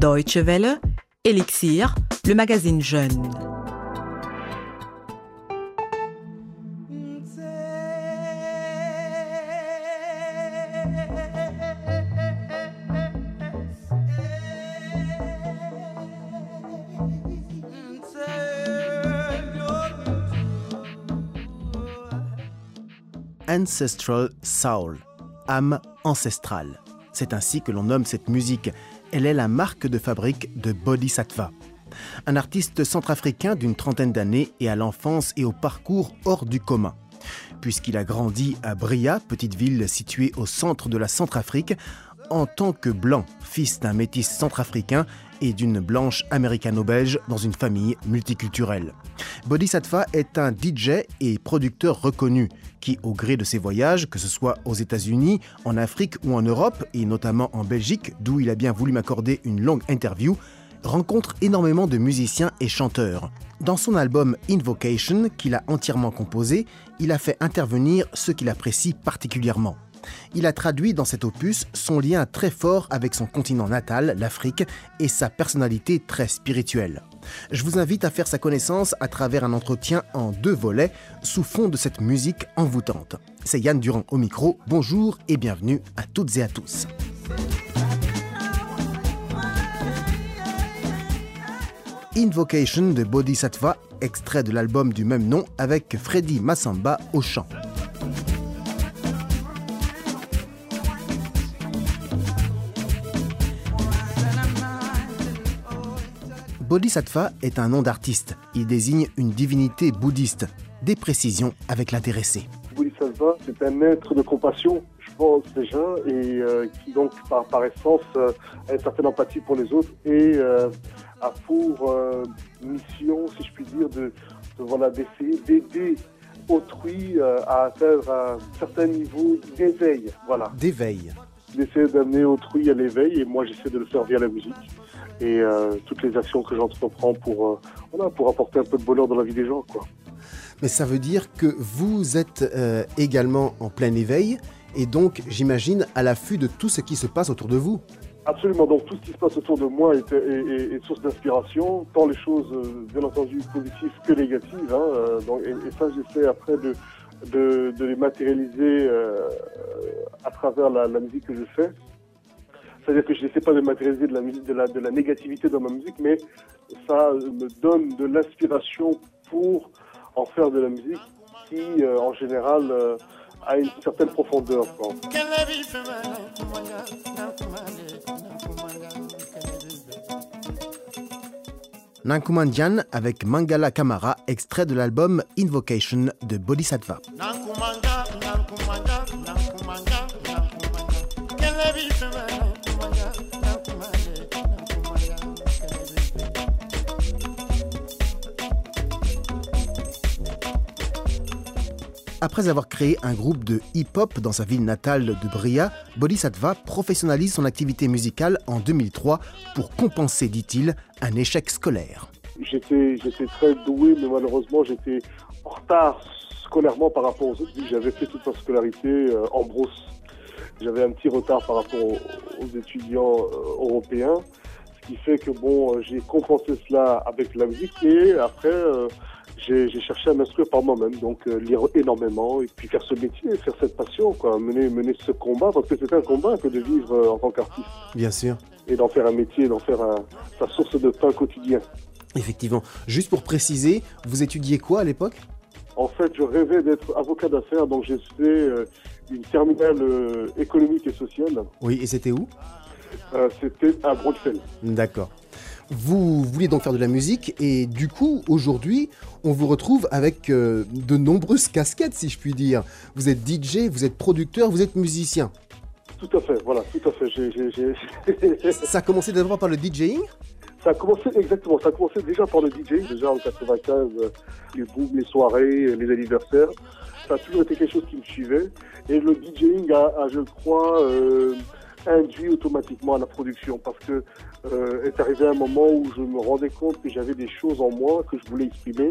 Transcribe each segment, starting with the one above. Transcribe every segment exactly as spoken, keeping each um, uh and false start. Deutsche Welle, Elixir, le magazine Jeune. Ancestral Soul, âme ancestrale. C'est ainsi que l'on nomme cette musique. Elle est la marque de fabrique de Boddhi Satva, un artiste centrafricain d'une trentaine d'années et à l'enfance et au parcours hors du commun. Puisqu'il a grandi à Bria, petite ville située au centre de la Centrafrique, en tant que blanc, fils d'un métis centrafricain et d'une blanche américano-belge dans une famille multiculturelle. Boddhi Satva est un D J et producteur reconnu qui, au gré de ses voyages, que ce soit aux États-Unis, en Afrique ou en Europe, et notamment en Belgique, d'où il a bien voulu m'accorder une longue interview, rencontre énormément de musiciens et chanteurs. Dans son album Invocation, qu'il a entièrement composé, il a fait intervenir ceux qu'il apprécie particulièrement. Il a traduit dans cet opus son lien très fort avec son continent natal, l'Afrique, et sa personnalité très spirituelle. Je vous invite à faire sa connaissance à travers un entretien en deux volets, sous fond de cette musique envoûtante. C'est Yann Durand au micro, bonjour et bienvenue à toutes et à tous. Invocation de Boddhi Satva, extrait de l'album du même nom avec Freddy Massamba au chant. Boddhi Satva est un nom d'artiste. Il désigne une divinité bouddhiste. Des précisions avec l'intéressé. Boddhi Satva, c'est un être de compassion, je pense déjà, et euh, qui donc par, par essence euh, a une certaine empathie pour les autres et euh, a pour euh, mission, si je puis dire, de, de voilà, d'essayer d'aider autrui euh, à atteindre un certain niveau d'éveil. Voilà. D'éveil. J'essaie d'amener autrui à l'éveil et moi j'essaie de le faire via la musique et euh, toutes les actions que j'entreprends pour, euh, voilà, pour apporter un peu de bonheur dans la vie des gens, quoi. Mais ça veut dire que vous êtes euh, également en plein éveil et donc j'imagine à l'affût de tout ce qui se passe autour de vous. Absolument, donc tout ce qui se passe autour de moi est, est, est, est source d'inspiration, tant les choses bien entendu positives que négatives, hein, euh, donc, et, et ça j'essaie après de De, de les matérialiser euh, à travers la, la musique que je fais. C'est-à-dire que je n'essaie pas de matérialiser de la, musique, de, la, de la négativité dans ma musique, mais ça me donne de l'inspiration pour en faire de la musique qui, euh, en général, euh, a une certaine profondeur. Quoi. Nankumandjan avec Mangala Kamara, extrait de l'album Invocation de Boddhi Satva. Après avoir créé un groupe de hip-hop dans sa ville natale de Bria, Boddhi Satva professionnalise son activité musicale en deux mille trois pour compenser, dit-il, un échec scolaire. J'étais, j'étais très doué, mais malheureusement j'étais en retard scolairement par rapport aux autres. J'avais fait toute ma scolarité en brousse. J'avais un petit retard par rapport aux, aux étudiants européens, ce qui fait que bon, j'ai compensé cela avec la musique et après... Euh, J'ai, j'ai cherché à m'instruire par moi-même, donc euh, lire énormément et puis faire ce métier, faire cette passion, quoi, mener, mener ce combat, parce que c'est un combat que de vivre euh, en tant qu'artiste. Bien sûr. Et d'en faire un métier, d'en faire un, sa source de pain quotidien. Effectivement. Juste pour préciser, vous étudiez quoi à l'époque ? En fait, je rêvais d'être avocat d'affaires, donc j'ai fait euh, une terminale euh, économique et sociale. Oui, et c'était où ? euh, C'était à Bruxelles. D'accord. Vous voulez donc faire de la musique et du coup, aujourd'hui, on vous retrouve avec euh, de nombreuses casquettes, si je puis dire. Vous êtes D J, vous êtes producteur, vous êtes musicien. Tout à fait, voilà, tout à fait. J'ai, j'ai, j'ai... Ça a commencé d'abord par le DJing ? Ça a commencé, exactement, ça a commencé déjà par le D J, déjà en quatre-vingt-quinze, les booms, les soirées, les anniversaires. Ça a toujours été quelque chose qui me suivait. Et le DJing a, a je crois... Euh... induit automatiquement à la production parce que euh, est arrivé un moment où je me rendais compte que j'avais des choses en moi que je voulais exprimer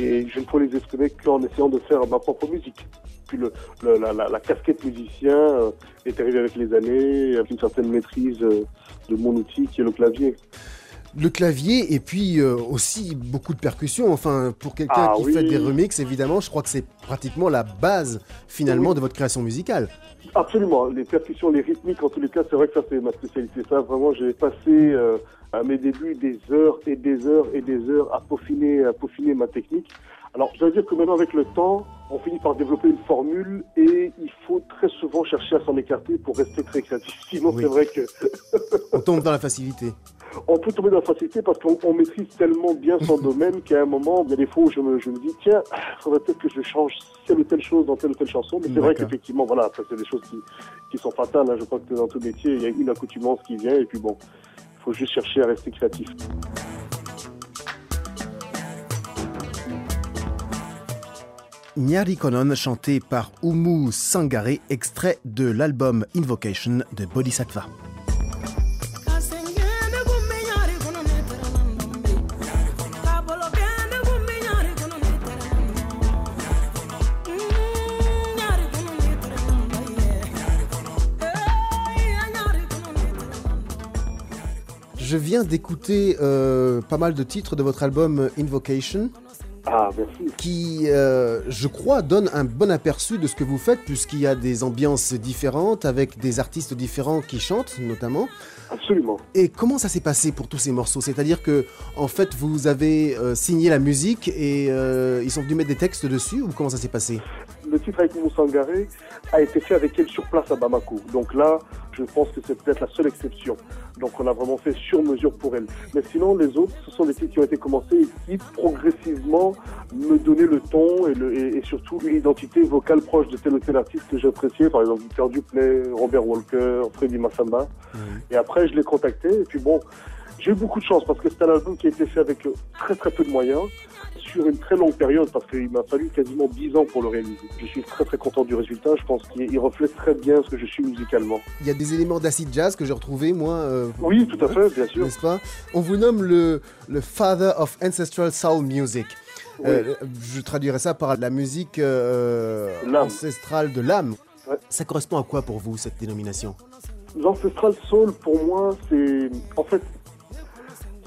et je ne pouvais les exprimer qu'en essayant de faire ma propre musique. Puis le, le, la, la, la casquette musicien est arrivée avec les années, avec une certaine maîtrise de mon outil qui est le clavier. Le clavier et puis euh, aussi beaucoup de percussions. Enfin, pour quelqu'un ah, qui oui. fait des remixes, évidemment, je crois que c'est pratiquement la base finalement oui. de votre création musicale. Absolument. Les percussions, les rythmiques, en tous les cas, c'est vrai que ça c'est ma spécialité. Ça, vraiment, j'ai passé euh, à mes débuts des heures et des heures et des heures à peaufiner, à peaufiner ma technique. Alors, je veux dire que maintenant, avec le temps, on finit par développer une formule et il faut très souvent chercher à s'en écarter pour rester très créatif. Sinon, oui. c'est vrai que... on tombe dans la facilité. On peut tomber dans la facilité parce qu'on maîtrise tellement bien son domaine qu'à un moment, il y a des fois où je me, je me dis, tiens, il faudrait peut-être que je change telle ou telle chose dans telle ou telle chanson. Mais c'est vrai qu'effectivement, voilà, c'est des choses qui, qui sont fatales. Hein. Je crois que dans tout métier, il y a une accoutumance qui vient et puis bon, il faut juste chercher à rester créatif. Nyari Konon, chanté par Oumou Sangaré, extrait de l'album Invocation de Boddhi Satva. Je viens d'écouter euh, pas mal de titres de votre album Invocation. Ah, merci. Qui, euh, je crois, donne un bon aperçu de ce que vous faites, puisqu'il y a des ambiances différentes, avec des artistes différents qui chantent, notamment. Absolument. Et comment ça s'est passé pour tous ces morceaux ? C'est-à-dire que, en fait, vous avez euh, signé la musique et euh, ils sont venus mettre des textes dessus, ou comment ça s'est passé ? Le titre avec Oumou Sangaré a été fait avec elle sur place à Bamako. Donc là, je pense que c'est peut-être la seule exception. Donc on a vraiment fait sur mesure pour elle. Mais sinon, les autres, ce sont des titres qui ont été commencés et qui progressivement me donnaient le ton et, le, et, et surtout une identité vocale proche de tel ou tel artiste que j'appréciais. Par exemple, Victor Duplet, Robert Walker, Freddy Massamba. Mmh. Et après, je les contactais. Et puis bon, j'ai eu beaucoup de chance parce que c'est un album qui a été fait avec très très peu de moyens. Sur une très longue période, parce qu'il m'a fallu quasiment dix ans pour le réaliser. Je suis très très content du résultat, je pense qu'il reflète très bien ce que je suis musicalement. Il y a des éléments d'acid jazz que j'ai retrouvés, moi. Euh, oui, tout à fait, bien sûr. N'est-ce pas ? On vous nomme le, le « Father of Ancestral Soul Music ». Euh, je traduirais ça par la musique euh, ancestrale de l'âme. Ouais. Ça correspond à quoi pour vous, cette dénomination ? L'ancestral soul, pour moi, c'est... En fait,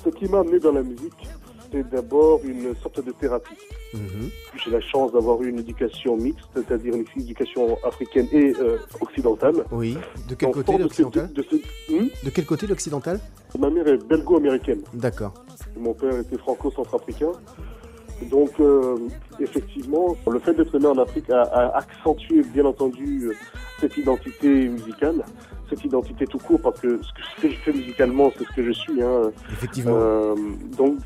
ce qui m'a amené dans la musique... c'est d'abord une sorte de thérapie. Mmh. J'ai la chance d'avoir une éducation mixte, c'est-à-dire une éducation africaine et euh, occidentale. Oui. De quel côté l'occidental ? De, ce... hmm de quel côté l'occidental ? Ma mère est belgo-américaine. D'accord. Mon père était franco-centrafricain. Donc, euh, effectivement, le fait d'être né en Afrique a, a accentué, bien entendu, cette identité musicale, cette identité tout court, parce que ce que je fais musicalement, c'est ce que je suis. Hein. Effectivement. Euh, donc,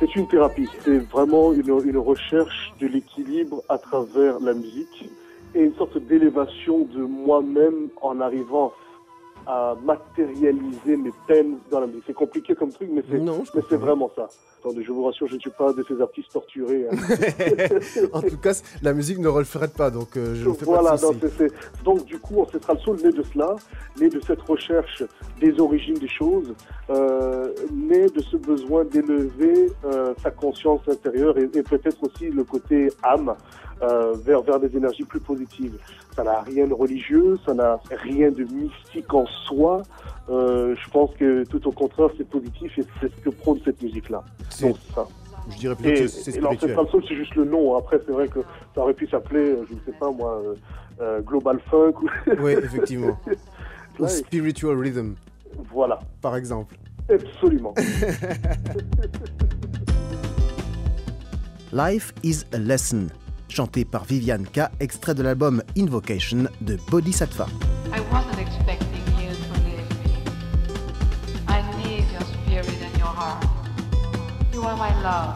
c'est une thérapie, c'est vraiment une, une recherche de l'équilibre à travers la musique et une sorte d'élévation de moi-même en arrivant à matérialiser mes peines dans la musique. C'est compliqué comme truc, mais c'est, non, mais c'est vraiment ça. Attendez, je vous rassure, je ne suis pas de ces artistes torturés. Hein. En tout cas, la musique ne reflète pas, donc euh, je ne fais voilà, pas de soucis. Non, c'est, c'est... Donc du coup, Ancestral Soul naît de cela, naît de cette recherche des origines des choses, euh, naît de ce besoin d'élever euh, sa conscience intérieure et, et peut-être aussi le côté âme euh, vers, vers des énergies plus positives. Ça n'a rien de religieux, ça n'a rien de mystique en soi, euh, je pense que tout au contraire c'est positif et c'est ce que prône cette musique-là. C'est... Donc ça. Je dirais plutôt et, que c'est spirituel. Et l'Ancestral Soul, c'est juste le nom. Après, c'est vrai que ça aurait pu s'appeler, je ne sais pas moi, euh, Global Funk. Oui, effectivement. Ou Spiritual Rhythm. Voilà. Par exemple. Absolument. Life is a Lesson, chanté par Viviane K, extrait de l'album Invocation de Boddhi Satva. I wasn't expecting you to leave me. I need your spirit and your heart. You are my love.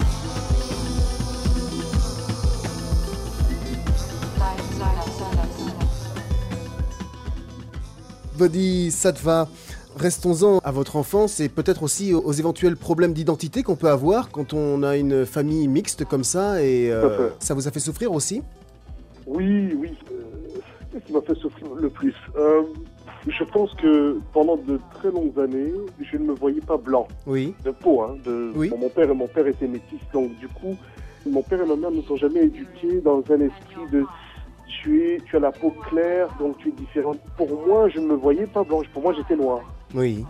Life, life, life, life. Boddhi Satva. Restons-en à votre enfance et peut-être aussi aux éventuels problèmes d'identité qu'on peut avoir quand on a une famille mixte comme ça et euh, ça vous a fait souffrir aussi ? Oui, oui. Euh, qu'est-ce qui m'a fait souffrir le plus ? euh, Je pense que pendant de très longues années, je ne me voyais pas blanc. Oui. De peau, hein. De... Oui. Bon, mon père et mon père étaient métis, donc du coup, mon père et ma mère ne sont jamais éduqués dans un esprit de tu, es, tu as la peau claire, donc tu es différente. Pour moi, je ne me voyais pas blanche. Pour moi, j'étais noire. Oui.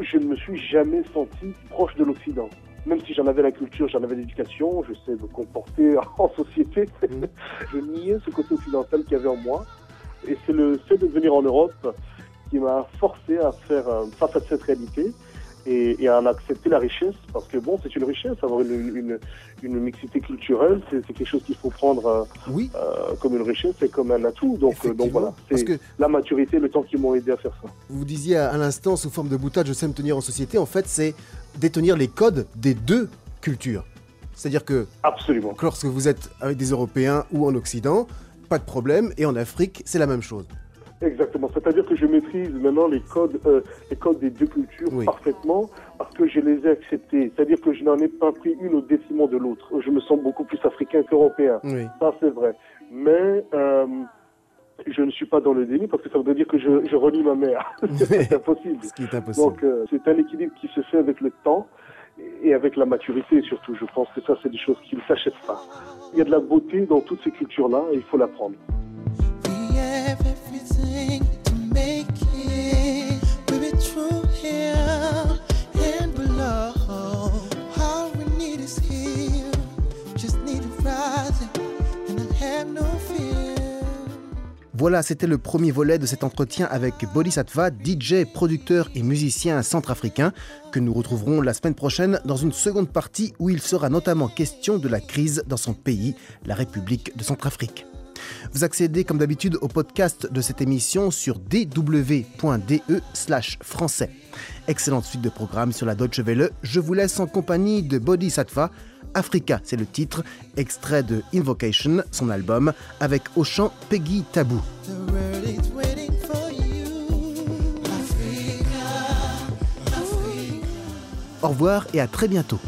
Je ne me suis jamais senti proche de l'Occident. Même si j'en avais la culture, j'en avais l'éducation, je sais me comporter en société. Mmh. Je niais ce côté occidental qu'il y avait en moi. Et c'est le fait de venir en Europe qui m'a forcé à faire euh, face à cette réalité et, et à en accepter la richesse. Parce que bon, c'est une richesse, avoir une, une, une mixité culturelle, c'est quelque chose qu'il faut prendre euh, oui. euh, comme une richesse et comme un atout. Donc, euh, donc voilà, c'est que... la maturité, le temps qui m'ont aidé à faire ça. Vous disiez à l'instant, sous forme de boutade, je sais me tenir en société. En fait, c'est détenir les codes des deux cultures. C'est-à-dire que absolument. Lorsque vous êtes avec des Européens ou en Occident, pas de problème, et en Afrique, c'est la même chose. Exactement, c'est-à-dire que je maîtrise maintenant les codes, euh, les codes des deux cultures oui. parfaitement, parce que je les ai acceptés. C'est-à-dire que je n'en ai pas pris une au détriment de l'autre. Je me sens beaucoup plus africain qu'européen. Oui. Ça, c'est vrai. Mais... Euh... je ne suis pas dans le déni parce que ça veut dire que je, je relie ma mère. C'est impossible. Ce qui est impossible. Donc euh, c'est un équilibre qui se fait avec le temps et avec la maturité surtout. Je pense que ça, c'est des choses qui ne s'achètent pas. Il y a de la beauté dans toutes ces cultures-là et il faut l'apprendre. Voilà, c'était le premier volet de cet entretien avec Boddhi Satva, D J, producteur et musicien centrafricain, que nous retrouverons la semaine prochaine dans une seconde partie où il sera notamment question de la crise dans son pays, la République de Centrafrique. Vous accédez comme d'habitude au podcast de cette émission sur d w point d e slash français. Excellente suite de programmes sur la Deutsche Welle. Je vous laisse en compagnie de Boddhi Satva. Africa, c'est le titre, extrait de Invocation, son album, avec au chant Peggy Tabou. Au revoir et à très bientôt.